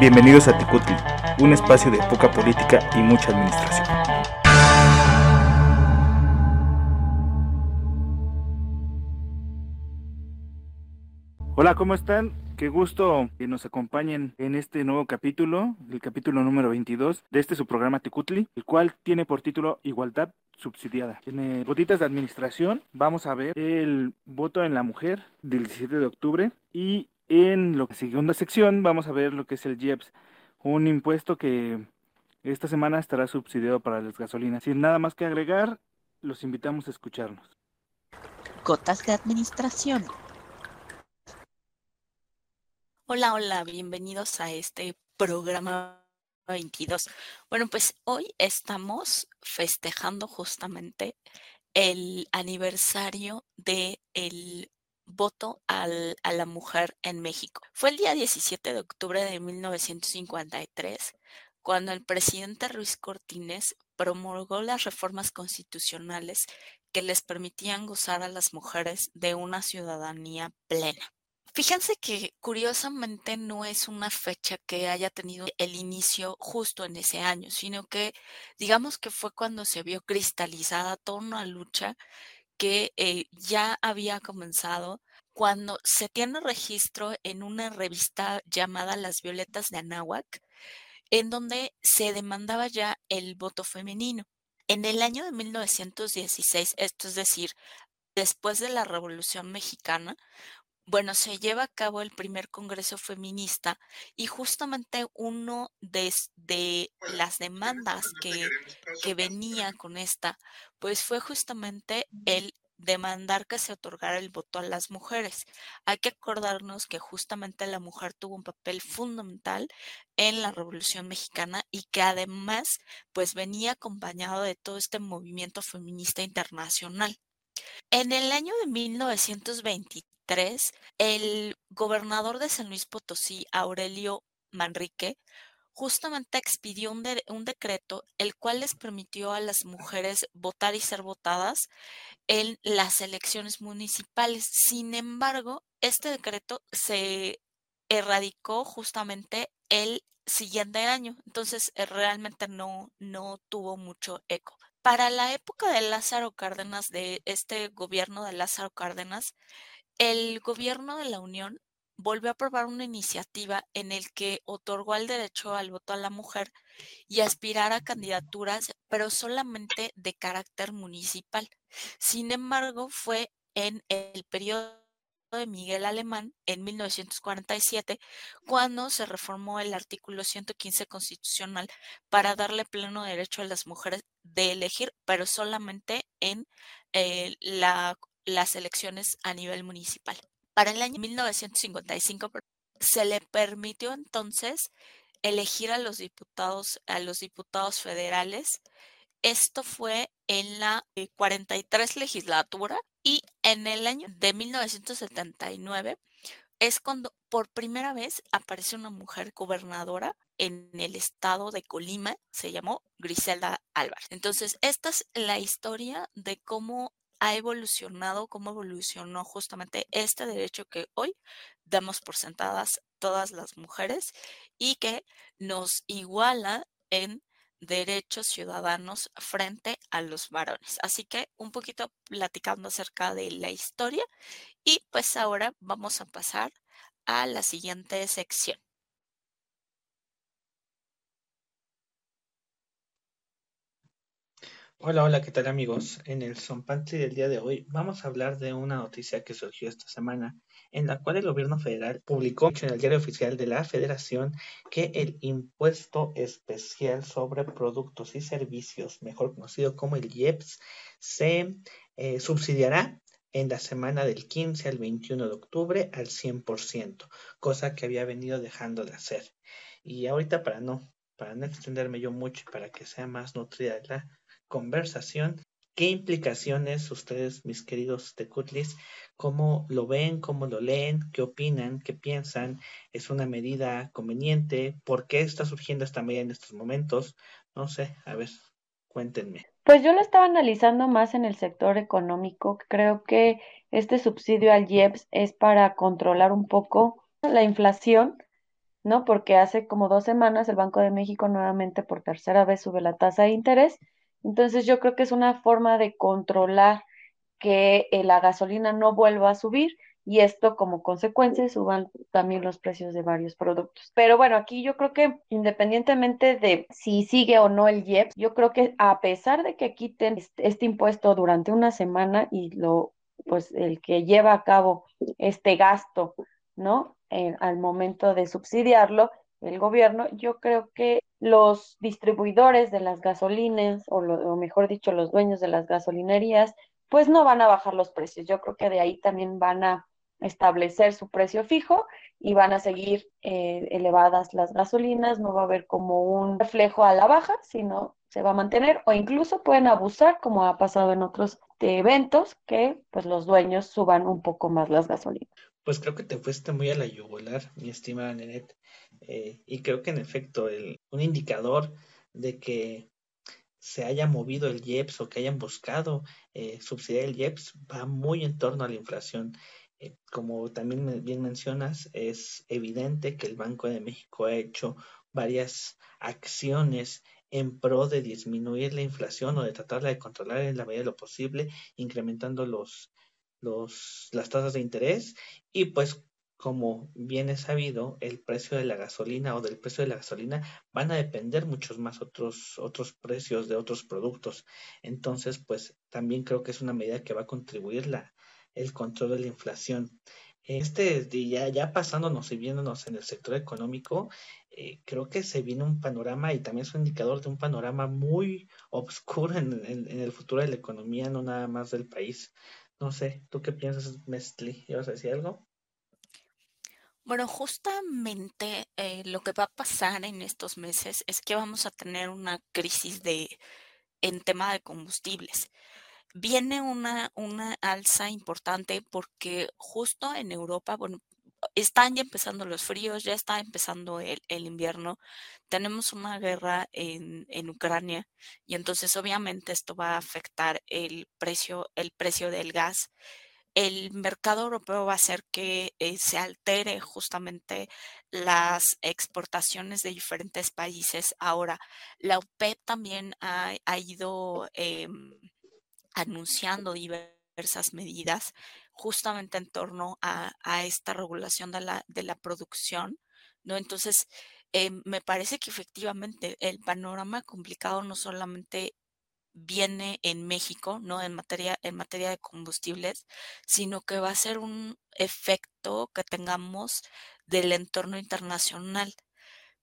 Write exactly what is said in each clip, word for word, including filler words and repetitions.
Bienvenidos a Ticutli, un espacio de poca política y mucha administración. Hola, ¿cómo están? Qué gusto que nos acompañen en este nuevo capítulo, el capítulo número veintidós de este su programa Ticutli, el cual tiene por título Igualdad Subsidiada. En gotitas de administración vamos a ver el voto en la mujer del diecisiete de octubre y en la segunda sección vamos a ver lo que es el I E P S, un impuesto que esta semana estará subsidiado para las gasolinas. Sin nada más que agregar, los invitamos a escucharnos. Gotas de administración. Hola, hola, bienvenidos a este programa veintidós. Bueno, pues hoy estamos festejando justamente el aniversario del voto al, a la mujer en México. Fue el día diecisiete de octubre de mil novecientos cincuenta y tres cuando el presidente Ruiz Cortines promulgó las reformas constitucionales que les permitían gozar a las mujeres de una ciudadanía plena. Fíjense que curiosamente no es una fecha que haya tenido el inicio justo en ese año, sino que digamos que fue cuando se vio cristalizada toda una lucha que eh, ya había comenzado cuando se tiene registro en una revista llamada Las Violetas de Anáhuac, en donde se demandaba ya el voto femenino. En el año de mil novecientos dieciséis, esto es decir, después de la Revolución Mexicana, bueno, se lleva a cabo el primer congreso feminista y justamente uno de, de las demandas que, que venía con esta, pues fue justamente el demandar que se otorgara el voto a las mujeres. Hay que acordarnos que justamente la mujer tuvo un papel fundamental en la Revolución Mexicana y que además pues venía acompañado de todo este movimiento feminista internacional. En el año de mil novecientos veintitrés, el gobernador de San Luis Potosí, Aurelio Manrique, justamente expidió un, de, un decreto el cual les permitió a las mujeres votar y ser votadas en las elecciones municipales. Sin embargo, este decreto se erradicó justamente el siguiente año, entonces realmente no, no tuvo mucho eco. Para la época de Lázaro Cárdenas, de este gobierno de Lázaro Cárdenas, el gobierno de la Unión volvió a aprobar una iniciativa en la que otorgó el derecho al voto a la mujer y aspirar a candidaturas, pero solamente de carácter municipal. Sin embargo, fue en el periodo de Miguel Alemán, en mil novecientos cuarenta y siete, cuando se reformó el artículo ciento quince constitucional para darle pleno derecho a las mujeres de elegir, pero solamente en eh, la las elecciones a nivel municipal. Para el año mil novecientos cincuenta y cinco se le permitió entonces elegir a los diputados, a los diputados federales. Esto fue en la cuarenta y tres legislatura y en el año de mil novecientos setenta y nueve es cuando por primera vez aparece una mujer gobernadora en el estado de Colima, se llamó Griselda Álvarez. Entonces, esta es la historia de cómo ha evolucionado, cómo evolucionó justamente este derecho que hoy damos por sentadas todas las mujeres y que nos iguala en derechos ciudadanos frente a los varones. Así que un poquito platicando acerca de la historia y pues ahora vamos a pasar a la siguiente sección. Hola, hola, ¿qué tal amigos? En el Zompantli del día de hoy vamos a hablar de una noticia que surgió esta semana, en la cual el gobierno federal publicó en el diario oficial de la Federación que el impuesto especial sobre productos y servicios, mejor conocido como el I E P S, se eh, subsidiará en la semana del quince al veintiuno de octubre al cien por ciento, cosa que había venido dejando de hacer. Y ahorita para no, para no extenderme yo mucho y para que sea más nutrida la conversación, ¿qué implicaciones ustedes, mis queridos Tecutlis, cómo lo ven, cómo lo leen, qué opinan, qué piensan? ¿Es una medida conveniente? ¿Por qué está surgiendo esta medida en estos momentos? No sé, a ver, cuéntenme. Pues yo lo estaba analizando más en el sector económico. Creo que este subsidio al I E P S es para controlar un poco la inflación ¿no? Porque hace como dos semanas el Banco de México nuevamente por tercera vez sube la tasa de interés. Entonces yo creo que es una forma de controlar que eh, la gasolina no vuelva a subir y esto como consecuencia suban también los precios de varios productos. Pero bueno, aquí yo creo que independientemente de si sigue o no el I E P S, yo creo que a pesar de que quiten este impuesto durante una semana y lo pues el que lleva a cabo este gasto, ¿no? Eh, al momento de subsidiarlo, el gobierno, yo creo que los distribuidores de las gasolinas, o, lo, o mejor dicho, los dueños de las gasolinerías, pues no van a bajar los precios. Yo creo que de ahí también van a establecer su precio fijo y van a seguir eh, elevadas las gasolinas, no va a haber como un reflejo a la baja, sino se va a mantener, o incluso pueden abusar, como ha pasado en otros eventos, que pues los dueños suban un poco más las gasolinas. Pues creo que te fuiste muy a la yugular, mi estimada Nenet, eh, y creo que en efecto el, un indicador de que se haya movido el I E P S o que hayan buscado eh, subsidiar el I E P S va muy en torno a la inflación. Eh, como también bien mencionas, es evidente que el Banco de México ha hecho varias acciones en pro de disminuir la inflación o de tratarla de controlar en la medida de lo posible, incrementando los Los, las tasas de interés y pues como bien es sabido el precio de la gasolina o del precio de la gasolina van a depender muchos más otros, otros precios de otros productos. Entonces pues también creo que es una medida que va a contribuir la, el control de la inflación. Este ya, ya pasándonos y viéndonos en el sector económico, eh, creo que se viene un panorama y también es un indicador de un panorama muy oscuro en, en, en el futuro de la economía, no nada más del país. No sé, ¿tú qué piensas, Mestli? ¿Ibas a decir algo? Bueno, justamente eh, lo que va a pasar en estos meses es que vamos a tener una crisis de en tema de combustibles. Viene una, una alza importante porque justo en Europa, bueno, están ya empezando los fríos, ya está empezando el, el invierno, tenemos una guerra en, en Ucrania y entonces obviamente esto va a afectar el precio, el precio del gas. El mercado europeo va a hacer que eh, se altere justamente las exportaciones de diferentes países. Ahora, la O P E P también ha, ha ido eh, anunciando diversos diversas medidas justamente en torno a, a esta regulación de la, de la producción, ¿no? Entonces, eh, me parece que efectivamente el panorama complicado no solamente viene en México, ¿no? En materia, en materia de combustibles, sino que va a ser un efecto que tengamos del entorno internacional.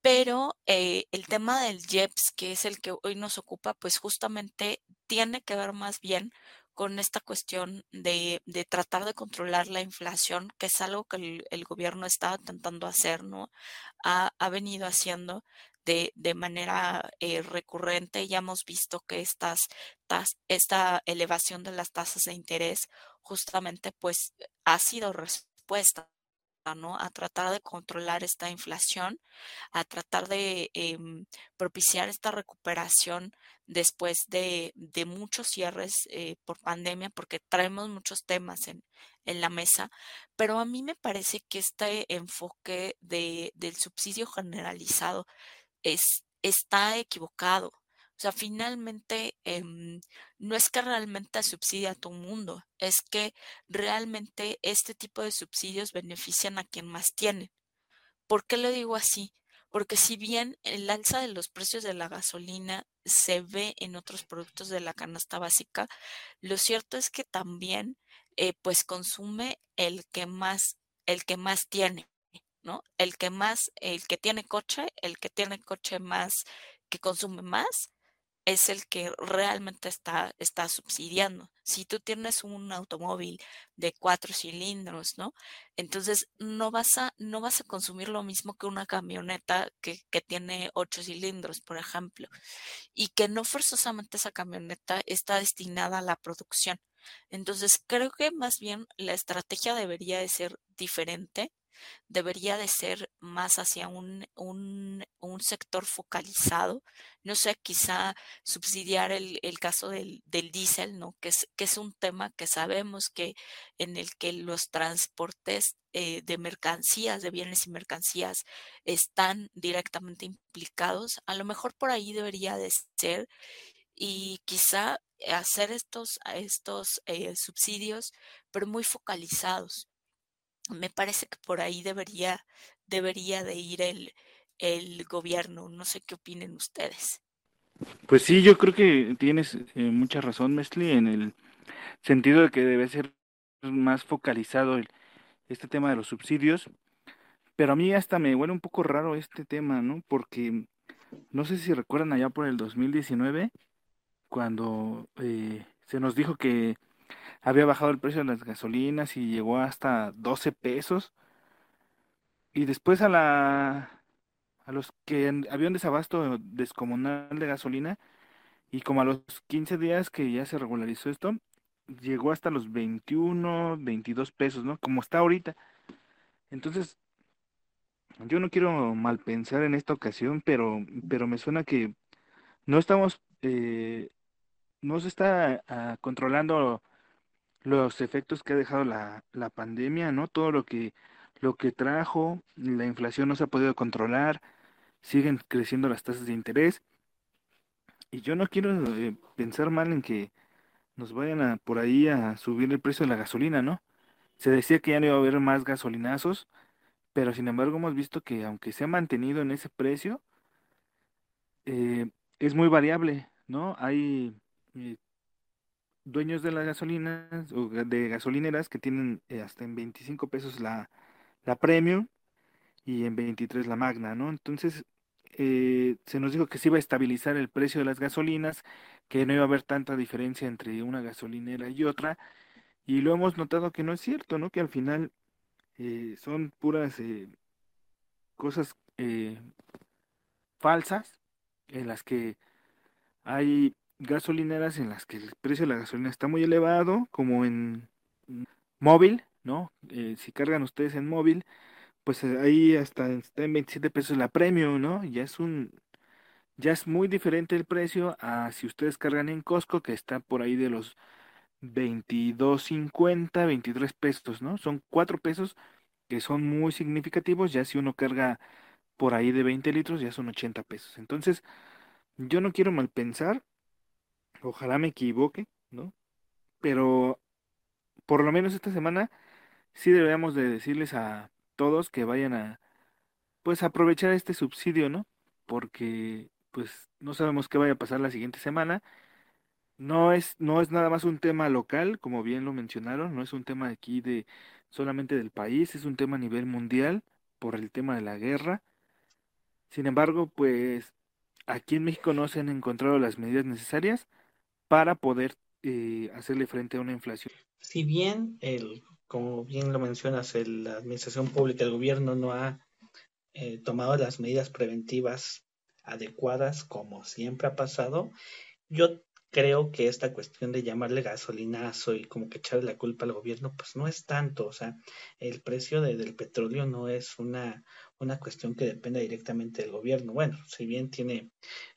Pero eh, el tema del I E P S, que es el que hoy nos ocupa, pues justamente tiene que ver más bien con esta cuestión de, de tratar de controlar la inflación, que es algo que el, el gobierno está intentando hacer, ¿no? Ha, ha venido haciendo de, de manera eh, recurrente. Ya hemos visto que estas, tas, esta elevación de las tasas de interés justamente pues ha sido respuesta, ¿no? A tratar de controlar esta inflación, a tratar de eh, propiciar esta recuperación después de, de muchos cierres eh, por pandemia, porque traemos muchos temas en, en la mesa, pero a mí me parece que este enfoque de, del subsidio generalizado es, está equivocado. O sea, finalmente eh, no es que realmente subsidie a todo el mundo, es que realmente este tipo de subsidios benefician a quien más tiene. ¿Por qué lo digo así? Porque si bien el alza de los precios de la gasolina se ve en otros productos de la canasta básica, lo cierto es que también eh, pues consume el que más, el que más tiene, ¿no? El que más, el que tiene coche, el que tiene coche más, que consume más, es el que realmente está, está subsidiando. Si tú tienes un automóvil de cuatro cilindros, ¿no? Entonces no vas a, no vas a consumir lo mismo que una camioneta que, que tiene ocho cilindros, por ejemplo, y que no forzosamente esa camioneta está destinada a la producción. Entonces creo que más bien la estrategia debería de ser diferente, debería de ser más hacia un, un, un sector focalizado, no sé, quizá subsidiar el, el caso del, del diésel, ¿no? Que es, que es un tema que sabemos que en el que los transportes eh, de mercancías, de bienes y mercancías, están directamente implicados. A lo mejor por ahí debería de ser, y quizá hacer estos, estos eh, subsidios, pero muy focalizados. Me parece que por ahí debería, debería de ir el, el gobierno. No sé qué opinen ustedes. Pues sí, yo creo que tienes eh, mucha razón, Mesli, en el sentido de que debe ser más focalizado el, este tema de los subsidios, pero a mí hasta me huele un poco raro este tema, ¿no? Porque no sé si recuerdan allá por el dos mil diecinueve, cuando eh, se nos dijo que había bajado el precio de las gasolinas y llegó hasta doce pesos, y después a la... a los que había un desabasto descomunal de gasolina, y como a los quince días que ya se regularizó esto, llegó hasta los veintiuno, veintidós pesos, ¿no? Como está ahorita. Entonces, yo no quiero mal pensar en esta ocasión, pero, pero me suena que no estamos, eh, no se está a, controlando los efectos que ha dejado la, la pandemia, ¿no? Todo lo que, lo que trajo, la inflación no se ha podido controlar, siguen creciendo las tasas de interés, y yo no quiero eh, pensar mal en que nos vayan a, por ahí a subir el precio de la gasolina, ¿no? Se decía que ya no iba a haber más gasolinazos, pero sin embargo hemos visto que aunque se ha mantenido en ese precio, eh, es muy variable, ¿no? Hay eh, dueños de las gasolinas, o de gasolineras, que tienen eh, hasta en veinticinco pesos la la Premium y en veintitrés la Magna, ¿no? Entonces eh, se nos dijo que se iba a estabilizar el precio de las gasolinas, que no iba a haber tanta diferencia entre una gasolinera y otra, y lo hemos notado que no es cierto, ¿no? Que al final eh, son puras eh, cosas eh, falsas, en las que hay gasolineras en las que el precio de la gasolina está muy elevado, como en Móvil, ¿no? Eh, si cargan ustedes en Móvil, pues ahí hasta está en veintisiete pesos la Premium, ¿no? Ya es un ya es muy diferente el precio a si ustedes cargan en Costco, que está por ahí de los veintidós cincuenta, veintitrés pesos, ¿no? Son cuatro pesos que son muy significativos. Ya si uno carga por ahí de veinte litros, ya son ochenta pesos. Entonces, yo no quiero mal pensar, ojalá me equivoque, ¿no? Pero por lo menos esta semana sí deberíamos de decirles a todos que vayan a, pues, aprovechar este subsidio, ¿no? Porque, pues, no sabemos qué vaya a pasar la siguiente semana. No es, no es nada más un tema local, como bien lo mencionaron, no es un tema aquí de solamente del país, es un tema a nivel mundial por el tema de la guerra. Sin embargo, pues, aquí en México no se han encontrado las medidas necesarias para poder eh, hacerle frente a una inflación. Si bien el Como bien lo mencionas, el, la administración pública, el gobierno no ha eh, tomado las medidas preventivas adecuadas, como siempre ha pasado. Yo creo que esta cuestión de llamarle gasolinazo y como que echarle la culpa al gobierno, pues no es tanto. O sea, el precio de, del petróleo no es una, una cuestión que dependa directamente del gobierno. Bueno, si bien tiene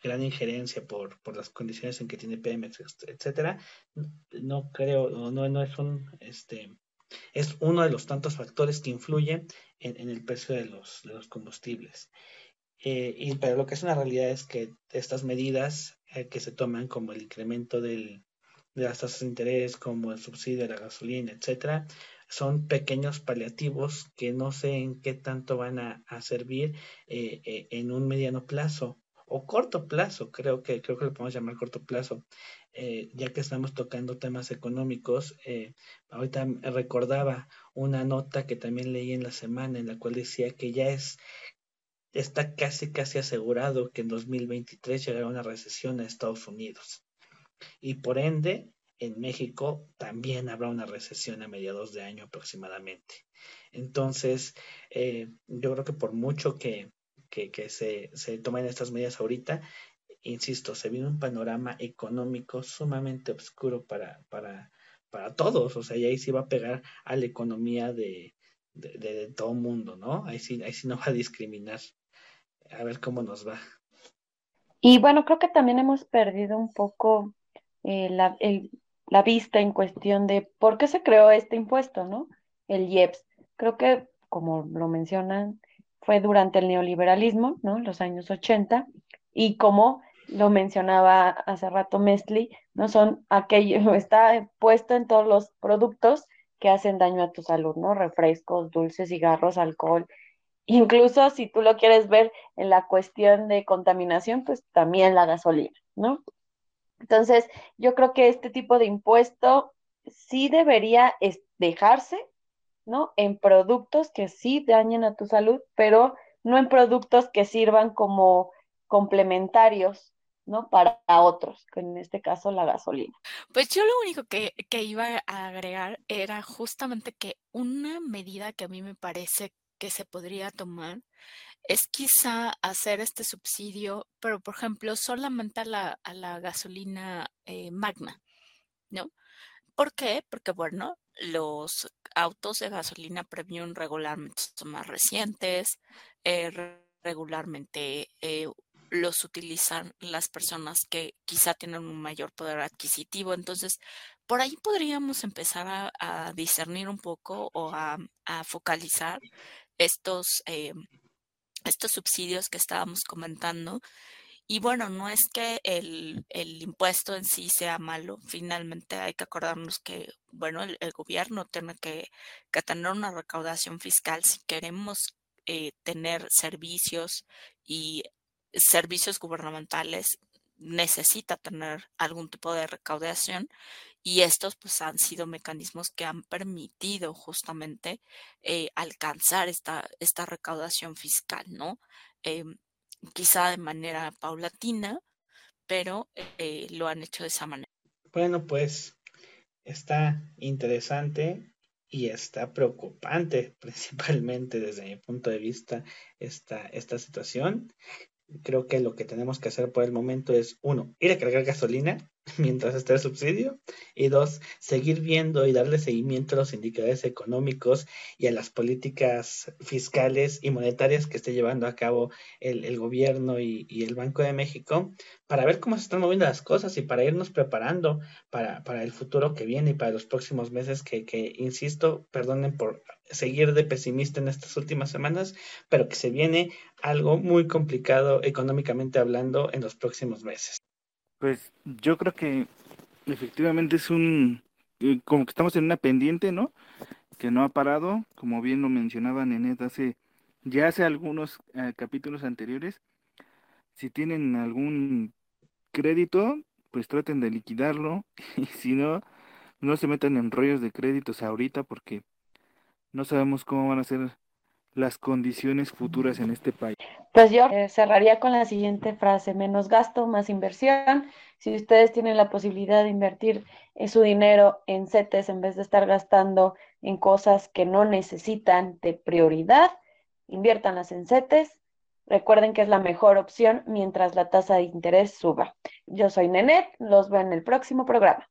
gran injerencia por, por las condiciones en que tiene Pemex, etcétera, no creo, no, no es un... este Es uno de los tantos factores que influyen en, en el precio de los, de los combustibles. Eh, y, pero lo que es una realidad es que estas medidas eh, que se toman, como el incremento del, de las tasas de interés, como el subsidio de la gasolina, etcétera, son pequeños paliativos que no sé en qué tanto van a, a servir eh, eh, en un mediano plazo o corto plazo. Creo que, creo que lo podemos llamar corto plazo. Eh, ya que estamos tocando temas económicos, eh, ahorita recordaba una nota que también leí en la semana, en la cual decía que ya es está casi casi asegurado que en dos mil veintitrés llegará una recesión a Estados Unidos, y por ende en México también habrá una recesión a mediados de año aproximadamente. Entonces eh, yo creo que por mucho que, que, que se, se tomen estas medidas ahorita, insisto, se viene un panorama económico sumamente oscuro para, para, para todos. O sea, y ahí sí va a pegar a la economía de, de, de, de todo mundo, ¿no? Ahí sí, ahí sí no va a discriminar. A ver cómo nos va. Y bueno, creo que también hemos perdido un poco eh, la, el, la vista en cuestión de por qué se creó este impuesto, ¿no? El I E P S. creo que, como lo mencionan, fue durante el neoliberalismo, ¿no? Los años ochenta, y como lo mencionaba hace rato Mestli, no son aquello, está puesto en todos los productos que hacen daño a tu salud, ¿no? Refrescos, dulces, cigarros, alcohol. Incluso si tú lo quieres ver en la cuestión de contaminación, pues también la gasolina, ¿no? Entonces, yo creo que este tipo de impuesto sí debería dejarse, ¿no? En productos que sí dañen a tu salud, pero no en productos que sirvan como complementarios, ¿no? Para otros, que en este caso la gasolina. Pues yo lo único que, que iba a agregar era justamente que una medida que a mí me parece que se podría tomar es quizá hacer este subsidio, pero por ejemplo solamente a la, a la gasolina eh, magna, ¿no? ¿Por qué? Porque bueno, los autos de gasolina premium regularmente son más recientes, eh, regularmente eh, los utilizan las personas que quizá tienen un mayor poder adquisitivo. Entonces, por ahí podríamos empezar a, a discernir un poco o a, a focalizar estos, eh, estos subsidios que estábamos comentando. Y bueno, no es que el, el impuesto en sí sea malo. Finalmente hay que acordarnos que, bueno, el, el gobierno tiene que, que tener una recaudación fiscal si queremos eh, tener servicios y servicios gubernamentales, necesita tener algún tipo de recaudación, y estos pues han sido mecanismos que han permitido justamente eh, alcanzar esta, esta recaudación fiscal, ¿no? Eh, quizá de manera paulatina, pero eh, lo han hecho de esa manera. Bueno, pues está interesante y está preocupante principalmente desde mi punto de vista esta, esta situación. Creo que lo que tenemos que hacer por el momento es, uno, ir a cargar gasolina mientras esté el subsidio, y dos, seguir viendo y darle seguimiento a los indicadores económicos y a las políticas fiscales y monetarias que esté llevando a cabo el, el gobierno y, y el Banco de México, para ver cómo se están moviendo las cosas y para irnos preparando para, para el futuro que viene y para los próximos meses que, que insisto, perdonen por seguir de pesimista en estas últimas semanas, pero que se viene algo muy complicado económicamente hablando en los próximos meses. Pues yo creo que efectivamente es un, como que estamos en una pendiente, ¿no? Que no ha parado, como bien lo mencionaba Nenet hace, ya hace algunos eh, capítulos anteriores. Si tienen algún crédito, pues traten de liquidarlo, y si no, no se metan en rollos de créditos ahorita, porque no sabemos cómo van a ser las condiciones futuras en este país. Pues yo eh, cerraría con la siguiente frase: menos gasto, más inversión. Si ustedes tienen la posibilidad de invertir eh, su dinero en CETES en vez de estar gastando en cosas que no necesitan de prioridad, inviértanlas en CETES. Recuerden que es la mejor opción mientras la tasa de interés suba. Yo soy Nenet, los veo en el próximo programa.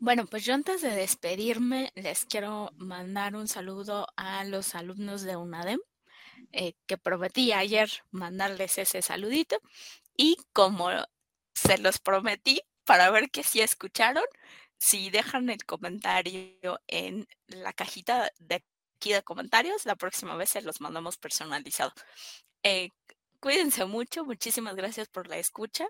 Bueno, pues yo antes de despedirme les quiero mandar un saludo a los alumnos de UNADEM, eh, que prometí ayer mandarles ese saludito, y como se los prometí, para ver que sí escucharon, si dejan el comentario en la cajita de aquí de comentarios, la próxima vez se los mandamos personalizado. Eh, Cuídense mucho, muchísimas gracias por la escucha.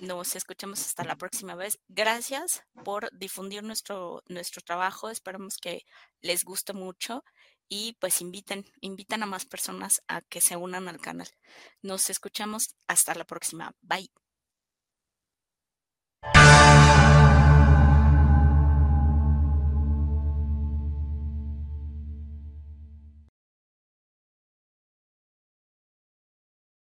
Nos escuchamos hasta la próxima vez. Gracias por difundir nuestro, nuestro trabajo. Esperemos que les guste mucho y pues inviten, inviten a más personas a que se unan al canal. Nos escuchamos hasta la próxima. Bye.